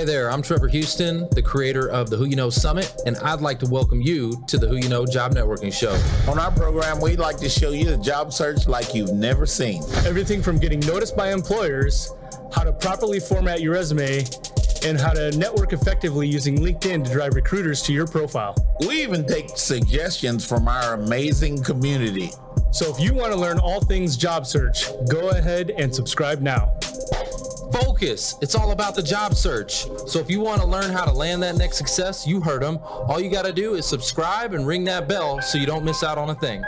Hey there, I'm Trevor Houston, the creator of the Who You Know Summit, and I'd like to welcome you to the Who You Know Job Networking Show. On our program, we'd like to show you the job search like you've never seen. Everything from getting noticed by employers, how to properly format your resume, and how to network effectively using LinkedIn to drive recruiters to your profile. We even take suggestions from our amazing community. So if you want to learn all things job search, go ahead and subscribe now. Focus. It's all about the job search. So if you want to learn how to land that next success, you heard them. All you got to do is subscribe and ring that bell so you don't miss out on a thing.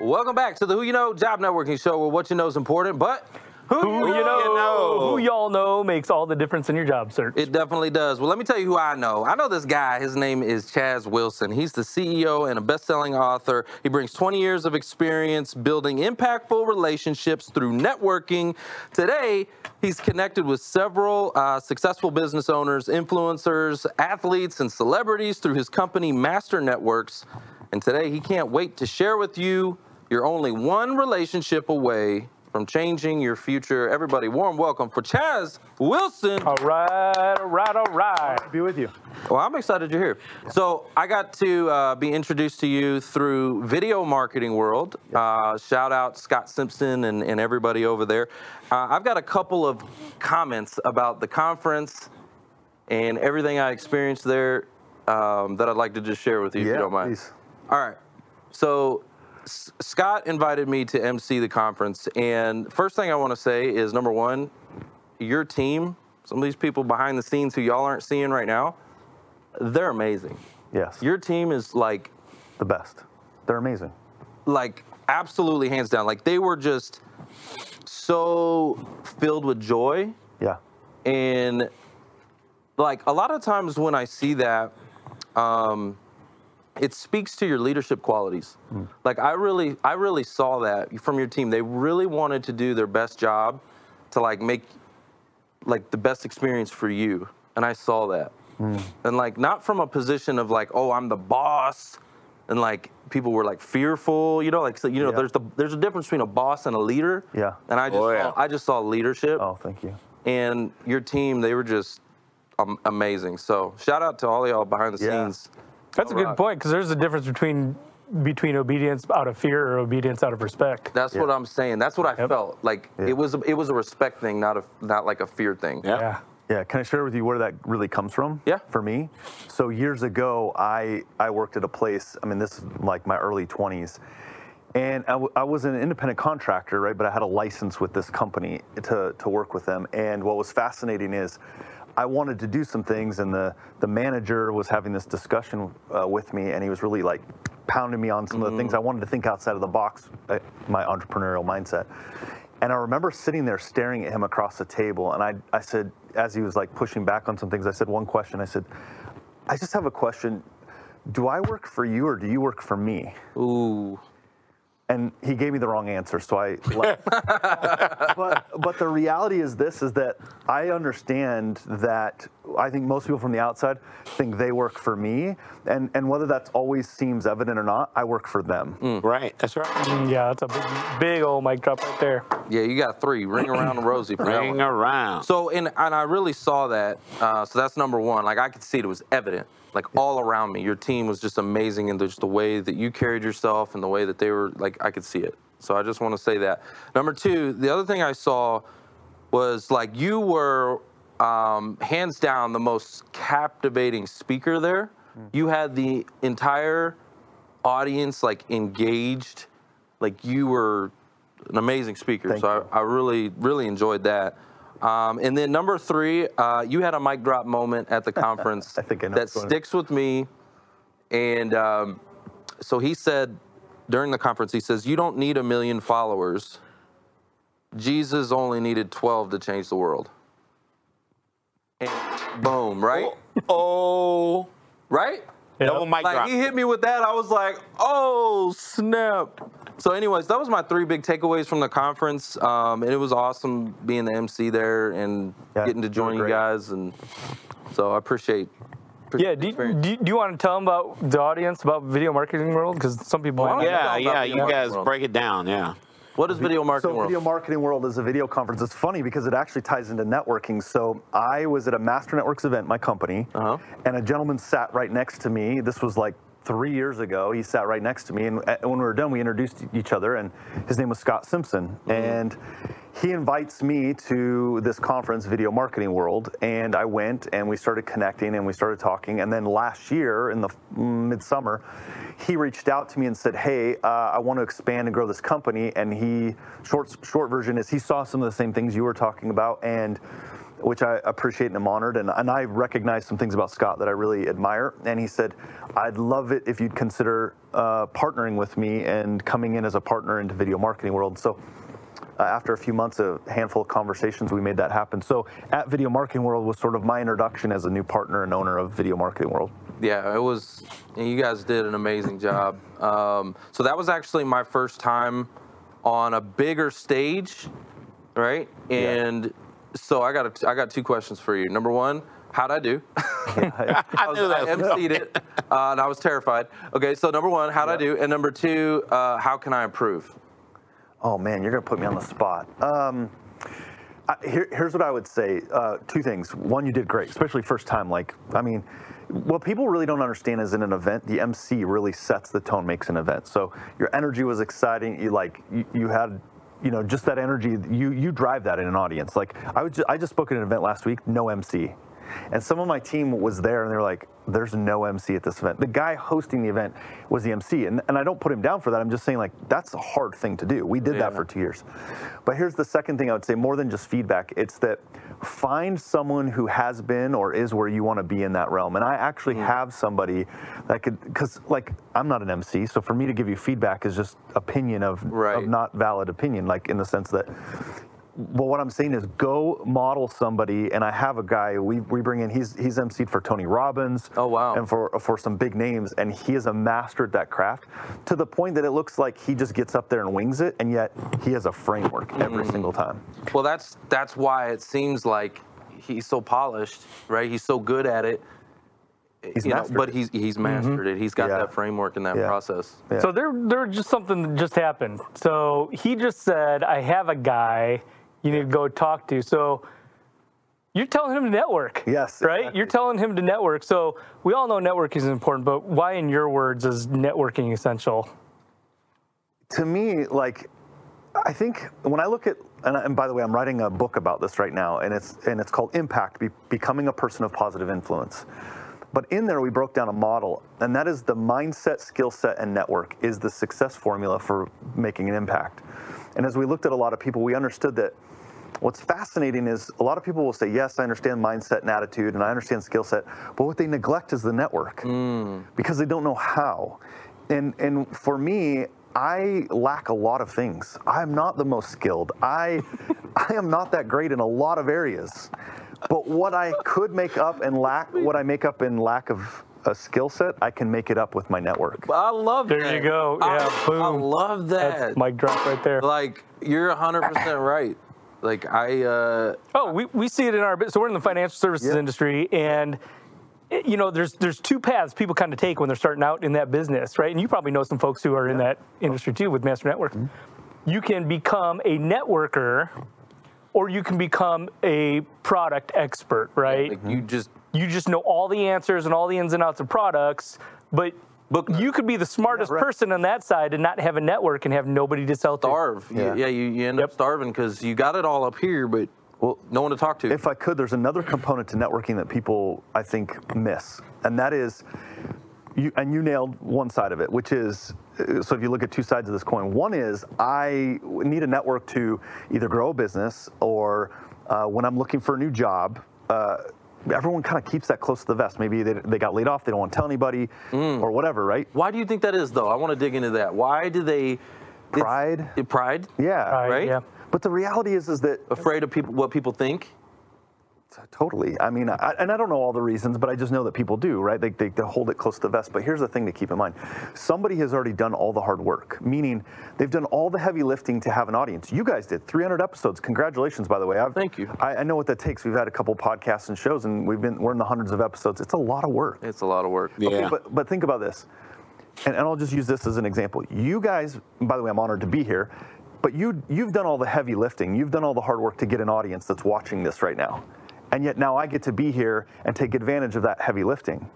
Welcome back to the Who You Know Job Networking Show, where what you know is important, but who y'all know makes all the difference in your job search. It definitely does. Well, let me tell you who I know. I know this guy. His name is Chaz Wilson. He's the CEO and a best-selling author. He brings 20 years of experience building impactful relationships through networking. Today, he's connected with several successful business owners, influencers, athletes, and celebrities through his company, Master Networks. And today, he can't wait to share with you, you're only one relationship away from changing your future. Everybody, warm welcome for Chaz Wilson. All right, all right, all right. I'll be with you. Well, I'm excited you're here. Yeah. So I got to be introduced to you through Video Marketing World. Yeah. Shout out Scott Simpson and everybody over there. I've got a couple of comments about the conference and everything I experienced there that I'd like to just share with you, if you don't mind. Please. All right, so Scott invited me to MC the conference, and first thing I want to say is, number one, your team, some of these people behind the scenes who y'all aren't seeing right now, they're amazing. Yes. Your team is like the best. They're amazing. Like absolutely hands down. Like they were just so filled with joy. Yeah. And like a lot of times when I see that, it speaks to your leadership qualities. Mm. Like I really saw that from your team. They really wanted to do their best job to like make like the best experience for you. And I saw that. Mm. And like not from a position of like, oh, I'm the boss. And like people were like fearful, you know, like, so, you know, there's a difference between a boss and a leader. Yeah. And I just saw leadership. Oh, thank you. And your team, they were just amazing. So shout out to all y'all behind the scenes. That's a good point, because there's a difference between obedience out of fear or obedience out of respect. That's what I'm saying. That's what I felt. Like it was a respect thing, not like a fear thing. Yeah. Yeah. Yeah. Can I share with you where that really comes from? Yeah. For me, so years ago, I worked at a place. I mean, this is like my early 20s, and I was an independent contractor, right? But I had a license with this company to work with them. And what was fascinating is, I wanted to do some things, and the manager was having this discussion with me, and he was really like pounding me on some of the things. I wanted to think outside of the box, my entrepreneurial mindset. And I remember sitting there staring at him across the table, and I said, as he was like pushing back on some things, I said one question. I said, I just have a question. Do I work for you or do you work for me? Ooh. And he gave me the wrong answer, so I left. but the reality is this, is that I understand that I think most people from the outside think they work for me, and whether that's always seems evident or not, I work for them. Mm. Right, that's right. Yeah, that's a big old mic drop right there. Yeah, you got three. Ring around and Rosie. Ring around. So, and I really saw that, so that's number one. Like, I could see it was evident. Like all around me, your team was just amazing, and just the way that you carried yourself and the way that they were, like, I could see it. So I just want to say that. Number two, the other thing I saw was like you were hands down the most captivating speaker there. Mm. You had the entire audience like engaged, like you were an amazing speaker. Thank you. I really, really enjoyed that. And then number three, you had a mic drop moment at the conference that sticks with me. And so he said during the conference, he says, you don't need 1 million followers. Jesus only needed 12 to change the world. And boom, right? Oh. Right? Yeah. Double mic drop. Like he hit me with that. I was like, oh, snap. So anyways, that was my three big takeaways from the conference. And it was awesome being the MC there and getting to join you guys. And so I appreciate the experience. Do you want to tell them about the audience, about Video Marketing World? Because some people might not know about Video Marketing World. You guys break it down, What is Video Marketing World? Video Marketing World is a video conference. It's funny because it actually ties into networking. So I was at a Master Networks event, my company, and a gentleman sat right next to me. This was like 3 years ago. He sat right next to me, and when we were done, we introduced each other, and his name was Scott Simpson. Mm-hmm. And he invites me to this conference, Video Marketing World, and I went, and we started connecting, and we started talking. And then last year, in the midsummer, he reached out to me and said, hey, I want to expand and grow this company. And he, short version is, he saw some of the same things you were talking about, and which I appreciate and I'm honored. And I recognize some things about Scott that I really admire. And he said, I'd love it if you'd consider partnering with me and coming in as a partner into Video Marketing World. So after a few months, a handful of conversations, we made that happen. So at Video Marketing World was sort of my introduction as a new partner and owner of Video Marketing World. Yeah, it was, you guys did an amazing job. So that was actually my first time on a bigger stage, right? And so I got two questions for you. Number one, how'd I do? I emceed it, and I was terrified. Okay, so number one, how'd I do? And number two, how can I improve? Oh man, you're gonna put me on the spot. Here's what I would say, two things. One, you did great, especially first time. Like, I mean, what people really don't understand is in an event, the MC really sets the tone, makes an event. So your energy was exciting. You had, you know, just that energy. You drive that in an audience. Like I just spoke at an event last week, no MC. And some of my team was there, and they were like, there's no MC at this event. The guy hosting the event was the MC, and I don't put him down for that. I'm just saying, like, that's a hard thing to do. We did that for 2 years. But here's the second thing I would say, more than just feedback, it's that find someone who has been or is where you want to be in that realm. And I actually have somebody that could, because, like, I'm not an MC, so for me to give you feedback is just opinion of not valid opinion, like, in the sense that... Well, what I'm saying is go model somebody, and I have a guy we bring in. He's MC'd for Tony Robbins. Oh, wow. And for some big names, and he is a master at that craft to the point that it looks like he just gets up there and wings it, and yet he has a framework every single time. Well, that's why it seems like he's so polished, right? He's so good at it. He's mastered it. He's got that framework and that process. Yeah. So there just something that just happened. So he just said, I have a guy you need to go talk to. So you're telling him to network. Yes. Right? Exactly. You're telling him to network. So we all know networking is important, but why, in your words, is networking essential? To me, like, I think when I look at, and by the way, I'm writing a book about this right now, and it's called Impact, Becoming a Person of Positive Influence. But in there, we broke down a model, and that is the mindset, skill set, and network is the success formula for making an impact. And as we looked at a lot of people, we understood that what's fascinating is a lot of people will say, yes, I understand mindset and attitude, and I understand skill set, but what they neglect is the network because they don't know how. And for me, I lack a lot of things. I'm not the most skilled. I am not that great in a lot of areas. But what I could make up and lack, what I make up in lack of a skill set, I can make it up with my network. I love that. There you go. Yeah, boom. I love that. That's mic drop right there. Like, you're 100% right. Like, we see it in our, so we're in the financial services industry, and, you know, there's two paths people kind of take when they're starting out in that business, right? And you probably know some folks who are in that industry too with Master Networks. Mm-hmm. You can become a networker, or you can become a product expert, right? Yeah, like you just know all the answers and all the ins and outs of products, but you could be the smartest person on that side and not have a network and have nobody to sell to. You end up starving because you got it all up here, but no one to talk to. If I could, there's another component to networking that people, I think, miss, and that is, you nailed one side of it, which is, so if you look at two sides of this coin, one is I need a network to either grow a business or when I'm looking for a new job, everyone kind of keeps that close to the vest. Maybe they got laid off, they don't want to tell anybody or whatever, right? Why do you think that is, though? I want to dig into that. Why do they... Pride. Pride? Yeah. Pride, right? Yeah. But the reality is that... Afraid of what people think? Totally. I mean, I don't know all the reasons, but I just know that people do, right? They hold it close to the vest. But here's the thing to keep in mind. Somebody has already done all the hard work, meaning they've done all the heavy lifting to have an audience. You guys did 300 episodes. Congratulations, by the way. Thank you. I know what that takes. We've had a couple podcasts and shows, and we're in the hundreds of episodes. It's a lot of work. It's a lot of work. Yeah. Okay, but think about this, and I'll just use this as an example. You guys, by the way, I'm honored to be here. But you've done all the heavy lifting. You've done all the hard work to get an audience that's watching this right now. And yet now I get to be here and take advantage of that heavy lifting.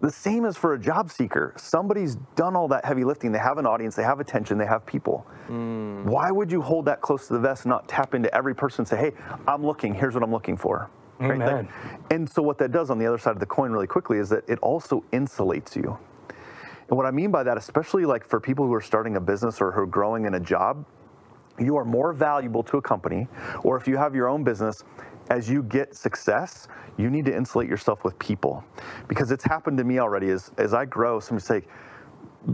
The same as for a job seeker. Somebody's done all that heavy lifting. They have an audience, they have attention, they have people. Why would you hold that close to the vest and not tap into every person and say, hey, I'm looking, here's what I'm looking for. Amen. Right? And so what that does on the other side of the coin really quickly is that it also insulates you. And what I mean by that, especially like for people who are starting a business or who are growing in a job, you are more valuable to a company, or if you have your own business, as you get success, you need to insulate yourself with people. Because it's happened to me already. As I grow, somebody's like,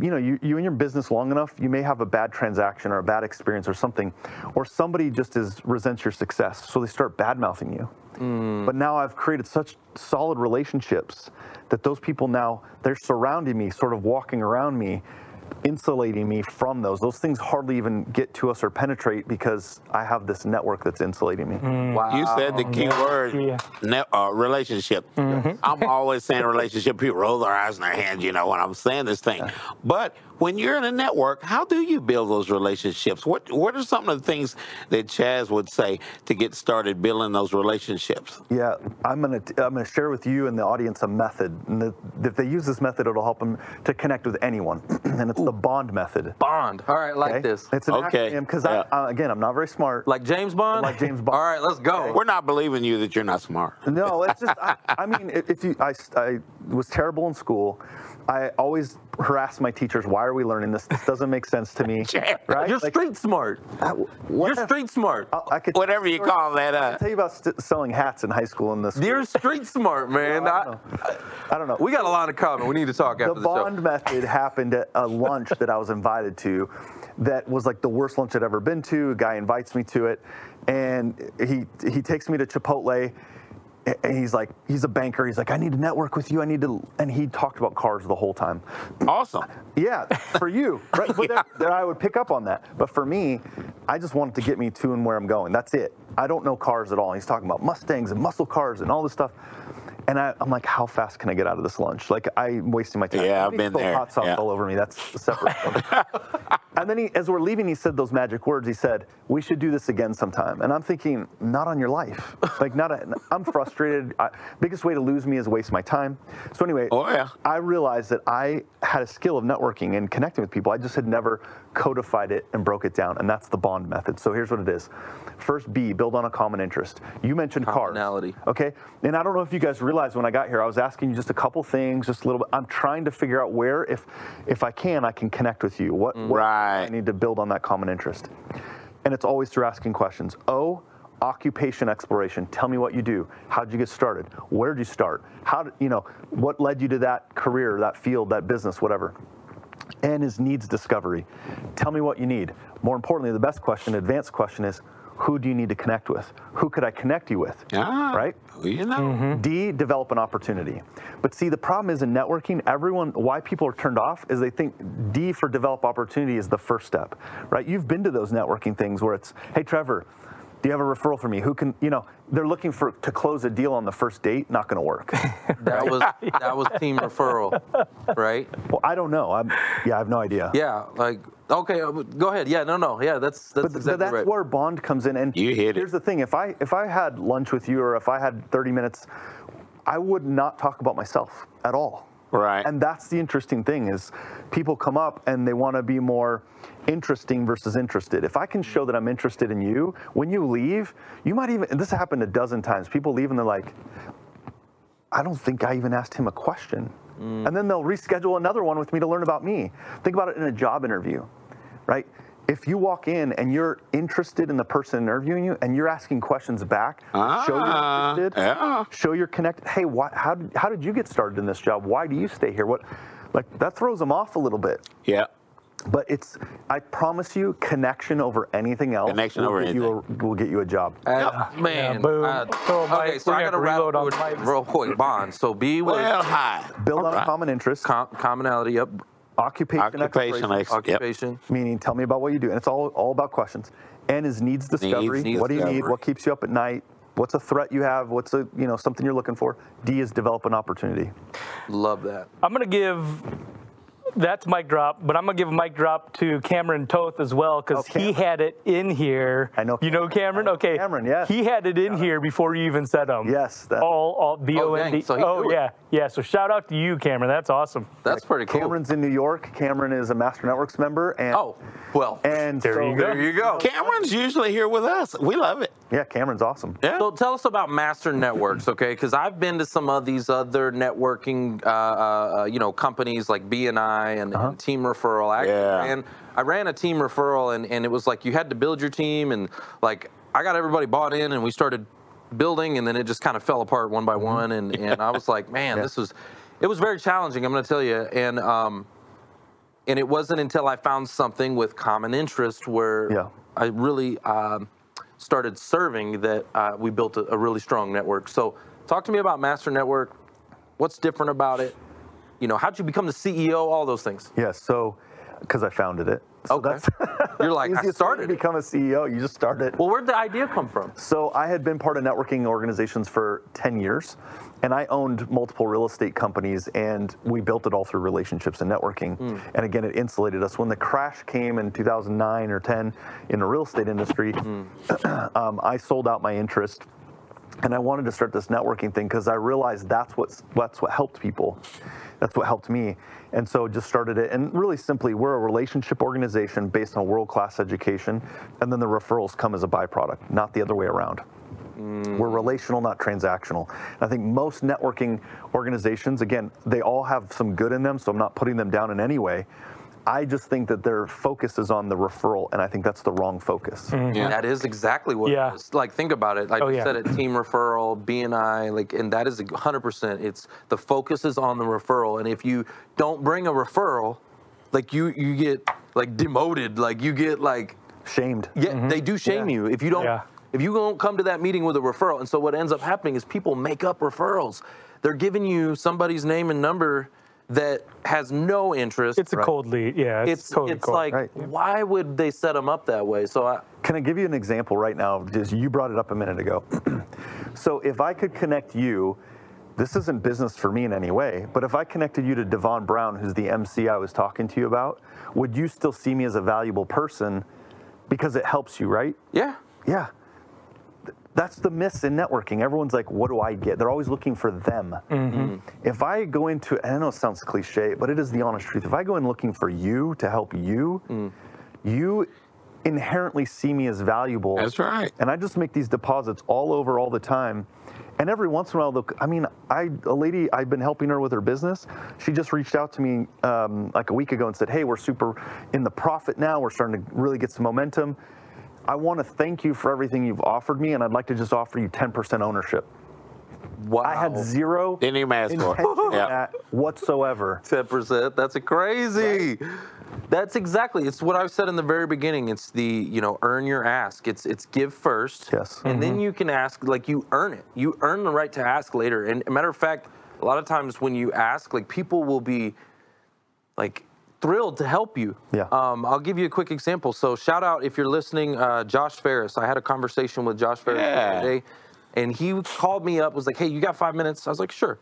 you know, you in your business long enough, you may have a bad transaction or a bad experience or something, or somebody just resents your success, so they start bad-mouthing you. But now I've created such solid relationships that those people now, they're surrounding me, sort of walking around me, insulating me from those. Those things hardly even get to us or penetrate because I have this network that's insulating me. Wow. You said the key word, relationship. Mm-hmm. I'm always saying relationship. People roll their eyes in their hands, you know, when I'm saying this thing. But when you're in a network, how do you build those relationships? What are some of the things that Chaz would say to get started building those relationships? Yeah, I'm gonna share with you and the audience a method. And if they use this method, it'll help them to connect with anyone. And it's the BOND method. BOND. All right, like this. It's an acronym because, again, I'm not very smart. Like James Bond? Like James Bond. All right, let's go. Okay. We're not believing you that you're not smart. No, it's just, I mean, if you, I was terrible in school. I always harassed my teachers. Why are we learning this? This doesn't make sense to me. Right? You're like, street smart. You're street smart. Whatever you call that. I can tell you about selling hats in high school in this. You're street smart, man. I don't know. We got a lot of common. We need to talk after the show. The BOND method happened at a lunch that I was invited to that was like the worst lunch I'd ever been to. A guy invites me to it, and he takes me to Chipotle. And he's like, he's a banker. He's like, I need to network with you. I need to, and he talked about cars the whole time. Awesome. Yeah, for you. Right? But there I would pick up on that. But for me, I just wanted to get me to and where I'm going. That's it. I don't know cars at all. And he's talking about Mustangs and muscle cars and all this stuff. And I'm like, how fast can I get out of this lunch? Like, I'm wasting my time. Yeah, I've been there. Hot sauce all over me. That's separate. And then as we're leaving, he said those magic words. He said, we should do this again sometime. And I'm thinking, not on your life. Like, I'm frustrated. Biggest way to lose me is waste my time. So anyway, I realized that I had a skill of networking and connecting with people. I just had never codified it and broke it down. And that's the BOND method. So here's what it is. First, B, build on a common interest. You mentioned cars. Okay. And I don't know if you guys realized when I got here, I was asking you just a couple things, just a little bit. I'm trying to figure out where, if I can connect with you. What I need to build on that common interest. And it's always through asking questions. O, occupation exploration. Tell me what you do. How'd you get started? Where'd you start? What led you to that career, that field, that business, whatever. N is needs discovery. Tell me what you need. More importantly, the best question, advanced question is, who do you need to connect with? Who could I connect you with? Right? D, develop an opportunity. But see, the problem is in networking, why people are turned off is they think D for develop opportunity is the first step, right? You've been to those networking things where it's, hey, Trevor, do you have a referral for me? Who can, they're looking to close a deal on the first date, not going to work. That was Team Referral, right? Well, I don't know. I have no idea. Yeah, like, okay, go ahead. Yeah, no. Yeah, that's exactly right. But that's where BOND comes in. And here's the thing. If I had lunch with you or if I had 30 minutes, I would not talk about myself at all. Right. And that's the interesting thing is people come up and they want to be more interesting versus interested. If I can show that I'm interested in you, when you leave, you might even, and this happened a dozen times, people leave and they're like, I don't think I even asked him a question. And then they'll reschedule another one with me to learn about me. Think about it in a job interview, right? If you walk in and you're interested in the person interviewing you and you're asking questions back, show you're interested, show you're connected. Hey, how did you get started in this job? Why do you stay here? That throws them off a little bit. Yeah. But I promise you, connection over anything else will get you a job. Man. Yeah, boom. So I got to reload on my real quick. BOND. So B was build on common interest. Commonality, yep. Occupation, meaning tell me about what you do. And it's all about questions. N is needs discovery. What do you need? What keeps you up at night? What's a threat you have? What's a something you're looking for? D is develop an opportunity. Love that. I'm going to give That's mic drop, but I'm going to give a mic drop to Cameron Toth as well, because he had it in here. I know. You know Cameron? Okay. Cameron, yeah. He had it in here before you even said them. Yes. All BOND. Oh, yeah. Yeah, so shout out to you, Cameron. That's awesome. That's pretty cool. Cameron's in New York. Cameron is a Master Networks member. And, there you go. Cameron's usually here with us. We love it. Yeah, Cameron's awesome. Yeah. So tell us about Master Networks, okay? Because I've been to some of these other networking, companies like BNI. And Team Referral. I ran a Team Referral, and it was like you had to build your team, and like I got everybody bought in, and we started building, and then it just kind of fell apart one by one, and I was like, man, it was very challenging, I'm going to tell you, and it wasn't until I found something with common interest where I really started serving that we built a really strong network. So talk to me about Master Network. What's different about it? You know, how'd you become the CEO? All those things. Yeah, so because I founded it. So that's, you're like, I started. To become a CEO, you just start it. Well, where'd the idea come from? So I had been part of networking organizations for 10 years, and I owned multiple real estate companies, and we built it all through relationships and networking. And again, it insulated us. When the crash came in 2009 or 10 in the real estate industry, I sold out my interest. And I wanted to start this networking thing because I realized that's what helped people. That's what helped me. And so just started it. And really simply, we're a relationship organization based on world-class education. And then the referrals come as a byproduct, not the other way around. We're relational, not transactional. And I think most networking organizations, again, they all have some good in them, so I'm not putting them down in any way. I just think that their focus is on the referral, and I think that's the wrong focus. That is exactly what it is. Like, think about it. Like you said, it, Team Referral, BNI, like, and that is 100%. It's the focus is on the referral, and if you don't bring a referral, like you get like demoted, like you get like shamed. Yeah, they do shame you if you don't. Yeah. If you don't come to that meeting with a referral, and so what ends up happening is people make up referrals. They're giving you somebody's name and number that has no interest. It's a cold lead, It's cold. Like, why would they set them up that way? So can I give you an example right now? Just, you brought it up a minute ago. So if I could connect you, this isn't business for me in any way, but if I connected you to Devon Brown, who's the MC I was talking to you about, would you still see me as a valuable person because it helps you, right? Yeah. Yeah. That's the miss in networking. Everyone's like, what do I get? They're always looking for them. If I go into, and I know it sounds cliche, but it is the honest truth. If I go in looking for you to help you, you inherently see me as valuable. That's right. And I just make these deposits all over all the time. And every once in a while, a lady, I've been helping her with her business. She just reached out to me like a week ago and said, hey, we're super in the profit now. We're starting to really get some momentum. I want to thank you for everything you've offered me, and I'd like to just offer you 10% ownership. Wow. I had zero intention whatsoever. 10%, that's crazy. Right. That's exactly, it's what I've said in the very beginning. It's the, earn your ask. It's give first, and then you can ask, like you earn it. You earn the right to ask later. And a matter of fact, a lot of times when you ask, like people will be like, thrilled to help you. I'll give you a quick example. So shout out if you're listening, Josh Ferris. I had a conversation with Josh Ferris today, and he called me up, was like, hey, you got 5 minutes? I was like, sure.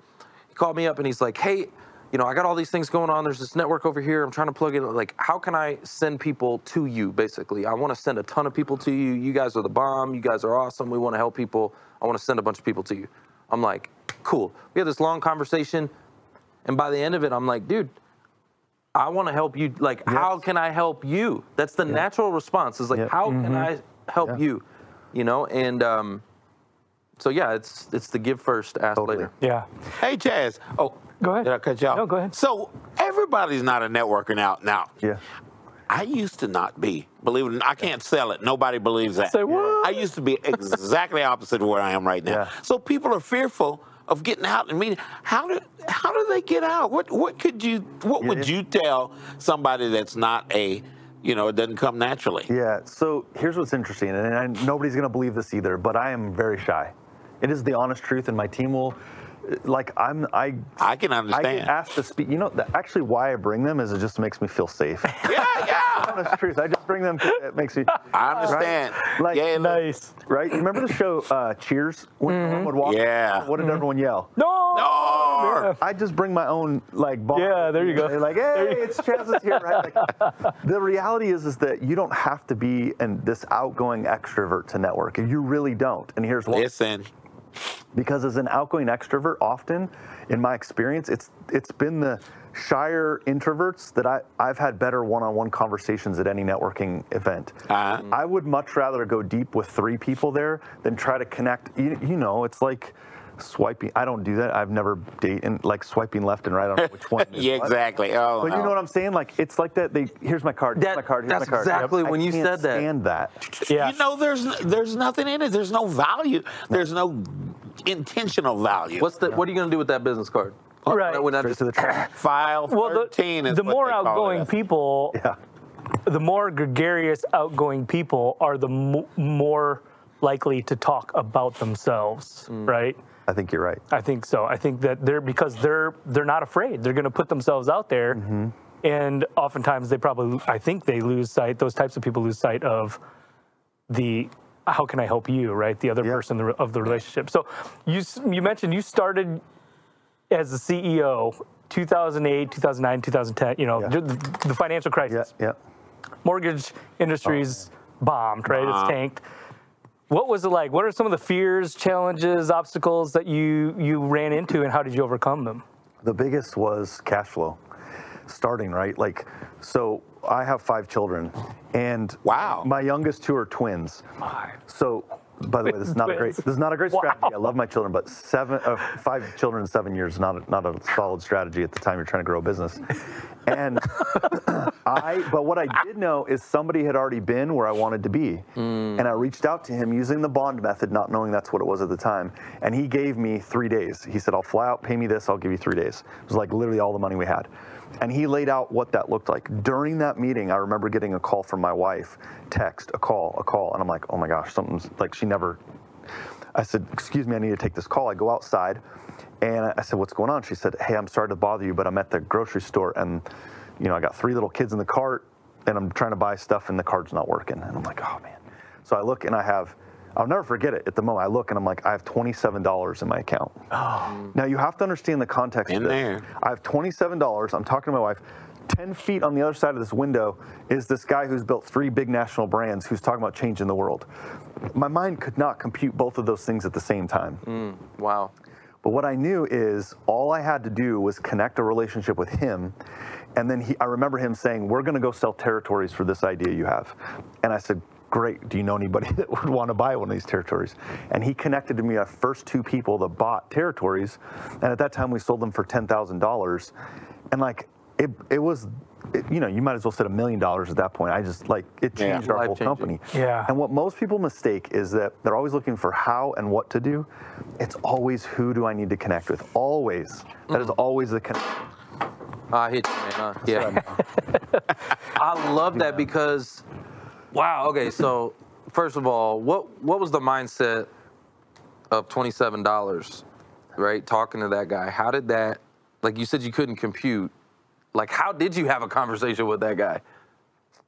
He called me up and he's like, hey, I got all these things going on. There's this network over here. I'm trying to plug in. Like, how can I send people to you? Basically, I want to send a ton of people to you. You guys are the bomb. You guys are awesome. We want to help people. I want to send a bunch of people to you. I'm like, cool. We had this long conversation, and by the end of it, I'm like, dude, I want to help you. Like, how can I help you? That's the natural response is like, how can I help you? And it's the give first, ask later. Yeah. Hey, Chaz. Oh, go ahead. Did I cut you off? No, go ahead. So everybody's not a networker now. Yeah. I used to not be. Believe it or not, I can't sell it. Nobody believes that. Say what? I used to be exactly opposite of where I am right now. Yeah. So people are fearful of getting out and meeting. How do they get out? What would you tell somebody that's not a, it doesn't come naturally? Yeah, so here's what's interesting, and nobody's gonna believe this either, but I am very shy. It is the honest truth, and my team will, like, I can understand. I get asked to speak. Actually why I bring them is it just makes me feel safe. Honest truth. I just bring them because it makes me. I understand. Right? Like, nice. Right? You remember the show Cheers? When everyone would walk? What did everyone yell? No! No! are. I just bring my own, like, bond. Yeah, there you go. They're like, hey, it's Chaz's here, right? Like, the reality is that you don't have to be this outgoing extrovert to network. You really don't. And here's why. Listen. Because as an outgoing extrovert, often, in my experience, it's been the shyer introverts that I've had better one-on-one conversations at any networking event. I would much rather go deep with three people there than try to connect. You know, it's like swiping. I don't do that. I've never dated, like, swiping left and right. I don't know which one. Yeah, exactly. Oh, but you know what I'm saying? Like, it's like that. Here's my card. Here's my card. Here's my card. That's exactly when you said that. I can't stand that. Yeah. You know, there's nothing in it. There's no value. There's no intentional value. What are you going to do with that business card? Right. Straight to the track. File 13 is what they call it. The more outgoing people, the more gregarious outgoing people are the more likely to talk about themselves, right? I think you're right. I think so. I think that because they're not afraid. They're going to put themselves out there, and oftentimes I think they lose sight. Those types of people lose sight of the how can I help you, right? The other person of the relationship. So you mentioned you started as the CEO, 2008, 2009, 2010, you know, the financial crisis. Yeah. Mortgage industry's bombed, right? It's tanked. What was it like? What are some of the fears, challenges, obstacles that you ran into, and how did you overcome them? The biggest was cash flow. Starting, right? Like, so I have 5 children, and my youngest 2 are twins. So, by the way, this is not a great strategy. I love my children, but 5 children in 7 years is not a solid strategy at the time you're trying to grow a business. And but what I did know is somebody had already been where I wanted to be, and I reached out to him using the bond method, not knowing that's what it was at the time. And he gave me 3 days. He said, "I'll fly out, pay me this, I'll give you 3 days." It was like literally all the money we had. And he laid out what that looked like. During that meeting, I remember getting a call from my wife, text, a call. And I'm like, oh my gosh, something's like, I said, excuse me, I need to take this call. I go outside and I said, what's going on? She said, hey, I'm sorry to bother you, but I'm at the grocery store and, you know, I got 3 little kids in the cart and I'm trying to buy stuff and the card's not working. And I'm like, oh man. So I look and I'll never forget it at the moment. I look and I'm like, I have $27 in my account. Oh. Now you have to understand the context of this. I have $27. I'm talking to my wife. 10 feet on the other side of this window is this guy who's built 3 big national brands who's talking about changing the world. My mind could not compute both of those things at the same time. Wow. But what I knew is all I had to do was connect a relationship with him. And then I remember him saying, we're going to go sell territories for this idea you have. And I said, great, do you know anybody that would want to buy one of these territories? And he connected to me our first 2 people that bought territories. And at that time we sold them for $10,000. And like, it was, you know, you might as well set $1 million at that point. I just like, it changed our whole company. Yeah. And what most people mistake is that they're always looking for how and what to do. It's always, who do I need to connect with? Always. That is always the connection. I hit you, man. I love that because, wow. Okay. So first of all, what was the mindset of $27, right? Talking to that guy, how did that, like you said, you couldn't compute. Like, how did you have a conversation with that guy?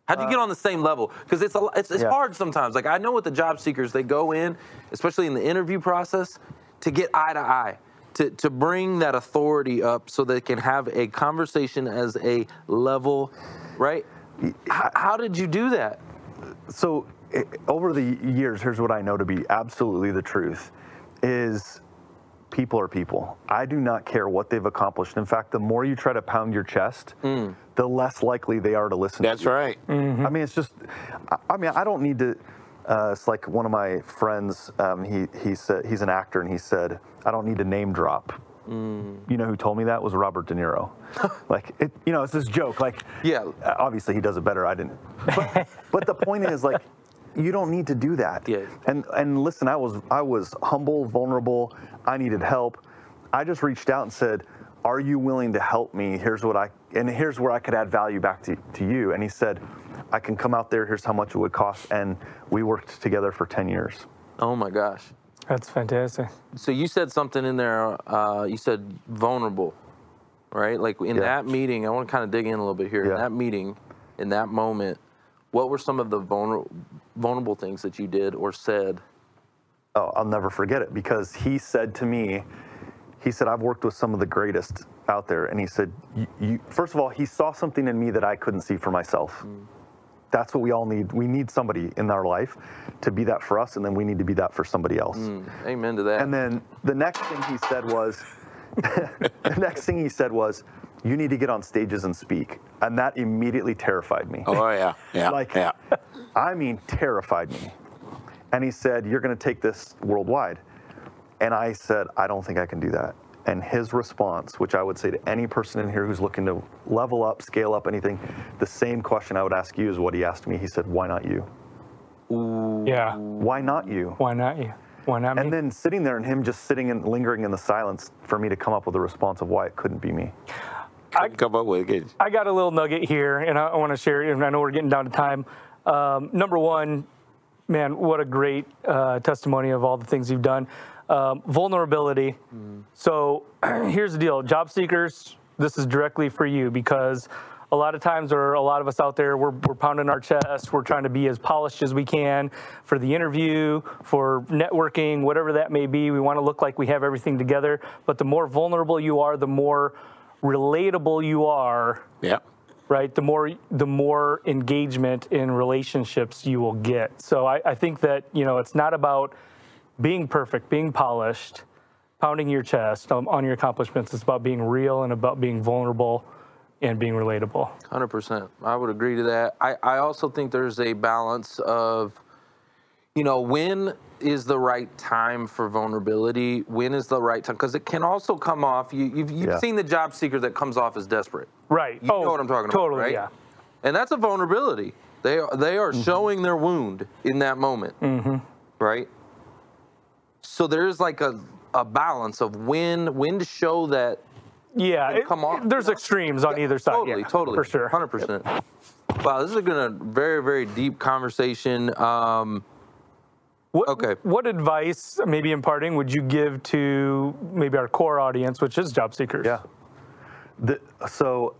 How'd you get on the same level? Because it's hard sometimes. Like, I know with the job seekers, they go in, especially in the interview process, to get eye to eye, to bring that authority up so they can have a conversation as a level, right? How did you do that? So over the years, here's what I know to be absolutely the truth is, people are people. I do not care what they've accomplished. In fact, the more you try to pound your chest, the less likely they are to listen to you. That's right. Mm-hmm. I mean, it's just, I mean, I don't need to, it's like one of my friends, he said, he's an actor, and he said, I don't need to name drop. You know who told me that was Robert De Niro. Like, it, you know, it's this joke, like, obviously he does it better, I didn't. But the point is, like, you don't need to do that. Yeah. And listen, I was humble, vulnerable. I needed help. I just reached out and said, "Are you willing to help me? Here's where I could add value back to you." And he said, "I can come out there. Here's how much it would cost." And we worked together for 10 years. Oh my gosh, that's fantastic. So you said something in there. You said vulnerable, right? Like in that meeting, I want to kind of dig in a little bit here. Yeah. In that meeting, in that moment, what were some of the vulnerable things that you did or said? Oh, I'll never forget it because he said to me, he said, I've worked with some of the greatest out there. And he said, first of all, he saw something in me that I couldn't see for myself. Mm. That's what we all need. We need somebody in our life to be that for us, and then we need to be that for somebody else. Mm. Amen to that. And then the next thing he said was, you need to get on stages and speak. And that immediately terrified me. Oh, yeah. Yeah. I mean, terrified me. And he said, you're going to take this worldwide. And I said, I don't think I can do that. And his response, which I would say to any person in here who's looking to level up, scale up, anything, the same question I would ask you is what he asked me. He said, why not you? Yeah. Why not you? Why not you? Why not me? And then sitting there and him just sitting and lingering in the silence for me to come up with a response of why it couldn't be me. I got a little nugget here, and I want to share it, and I know we're getting down to time. Number one, man, what a great testimony of all the things you've done. Vulnerability. Mm. So here's the deal. Job seekers, this is directly for you, because a lot of times there are a lot of us out there, we're pounding our chest, we're trying to be as polished as we can for the interview, for networking, whatever that may be. We want to look like we have everything together. But the more vulnerable you are, the more relatable you are, yeah, right? The more engagement in relationships you will get. So I think that, you know, it's not about being perfect, being polished, pounding your chest on your accomplishments. It's about being real and about being vulnerable and being relatable. 100%. I would agree to that. I also think there's a balance of, you know, when is the right time for vulnerability? When is the right time? Because it can also come off. You've seen the job seeker that comes off as desperate. Right. You know what I'm talking about, right? Yeah. And that's a vulnerability. They are mm-hmm. showing their wound in that moment, mm-hmm. right? So there's like a balance of when to show that. Yeah, come off. There's extremes on either side. Totally, for sure. 100%. Yep. Wow, this is going to very, very deep conversation. What advice, maybe in parting, would you give to maybe our core audience, which is job seekers? Yeah. So,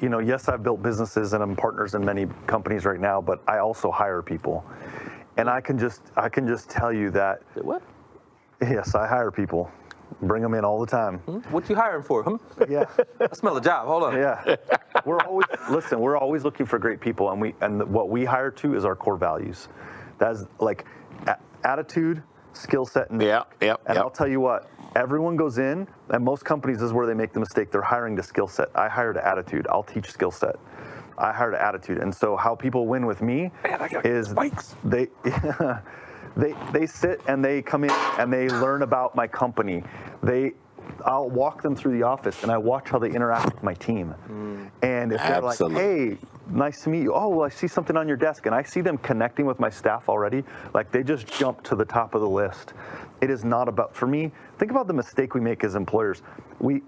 you know, yes, I've built businesses and I'm partners in many companies right now, but I also hire people. And I can just tell you that. What? Yes, I hire people. Bring them in all the time. What you hiring for? Yeah. I smell a job. Hold on. Yeah. We're always looking for great people, and what we hire to is our core values. That's like attitude, skill set, and I'll tell you what, everyone goes in, and most companies, this is where they make the mistake. They're hiring to skill set. I hired an attitude. I'll teach skill set. I hired an attitude. And so how people win with me is they sit and they come in and they learn about my company. I'll walk them through the office and I watch how they interact with my team. Mm. And if they're like, hey, nice to meet you. Oh, well, I see something on your desk. And I see them connecting with my staff already. Like they just jump to the top of the list. It is not about, for me, think about the mistake we make as employers. We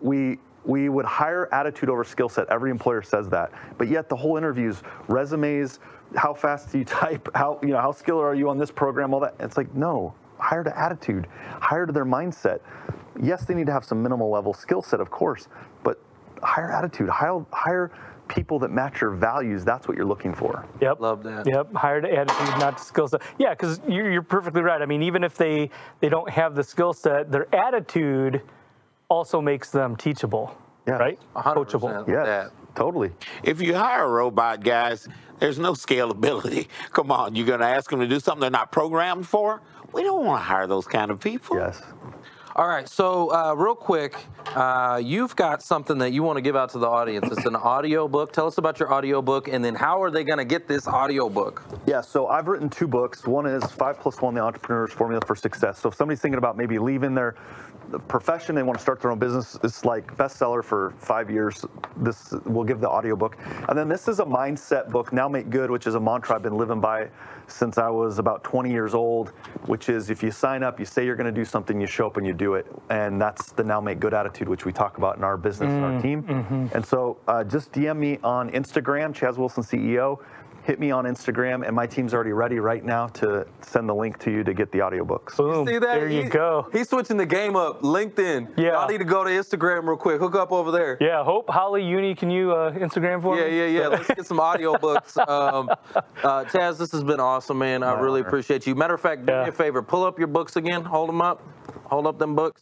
would hire attitude over skill set. Every employer says that. But yet the whole interviews, resumes, how fast do you type? How skilled are you on this program? All that. It's like, no, hire to attitude, hire to their mindset. Yes, they need to have some minimal level skill set, of course, but hire attitude, hire people that match your values. That's what you're looking for. Yep. Love that. Yep. Hire to attitude, not to skill set. Yeah, because you're perfectly right. I mean, even if they don't have the skill set, their attitude also makes them teachable, right? 100%. Coachable. Yeah, totally. If you hire a robot, guys, there's no scalability. Come on, you're going to ask them to do something they're not programmed for? We don't want to hire those kind of people. Yes. All right, so real quick, you've got something that you want to give out to the audience. It's an audio book. Tell us about your audio book, and then how are they going to get this audio book? Yeah, so I've written two books. One is 5+1, The Entrepreneur's Formula for Success. So if somebody's thinking about maybe leaving their profession, they want to start their own business, it's like bestseller for 5 years. This will give the audio book. And then this is a mindset book, Now Make Good, which is a mantra I've been living by since I was about 20 years old, which is if you sign up, you say you're going to do something, you show up and you do it, and that's the Now Make Good attitude, which we talk about in our business and our team. Mm-hmm. And so just DM me on Instagram, Chaz Wilson CEO. Hit me on Instagram, and my team's already ready right now to send the link to you to get the audiobooks. Boom. You see that? There you go. He's switching the game up. LinkedIn. Yeah. Y'all need to go to Instagram real quick. Hook up over there. Yeah. Hope, Holly, Uni, can you Instagram for me? Yeah. Let's get some audiobooks. Chaz, this has been awesome, man. I really appreciate you. Matter of fact, do me a favor. Pull up your books again. Hold them up. Hold up them books.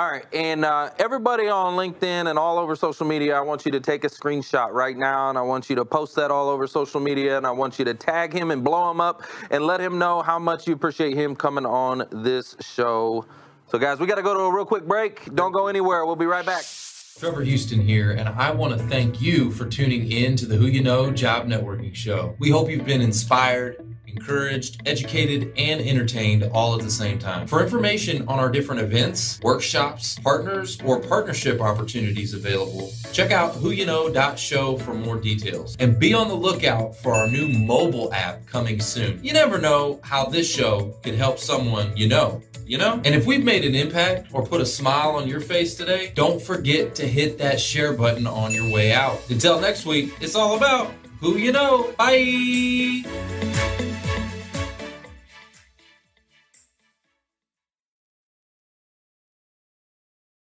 All right, and everybody on LinkedIn and all over social media, I want you to take a screenshot right now, and I want you to post that all over social media, and I want you to tag him and blow him up and let him know how much you appreciate him coming on this show. So, guys, we got to go to a real quick break. Don't go anywhere. We'll be right back. Trevor Houston here, and I want to thank you for tuning in to the Who You Know Job Networking Show. We hope you've been inspired, encouraged, educated, and entertained all at the same time. For information on our different events, workshops, partners, or partnership opportunities available, check out whoyouknow.show for more details. And be on the lookout for our new mobile app coming soon. You never know how this show could help someone you know. You know? And if we've made an impact or put a smile on your face today, don't forget to hit that share button on your way out. Until next week, it's all about Who You Know. Bye!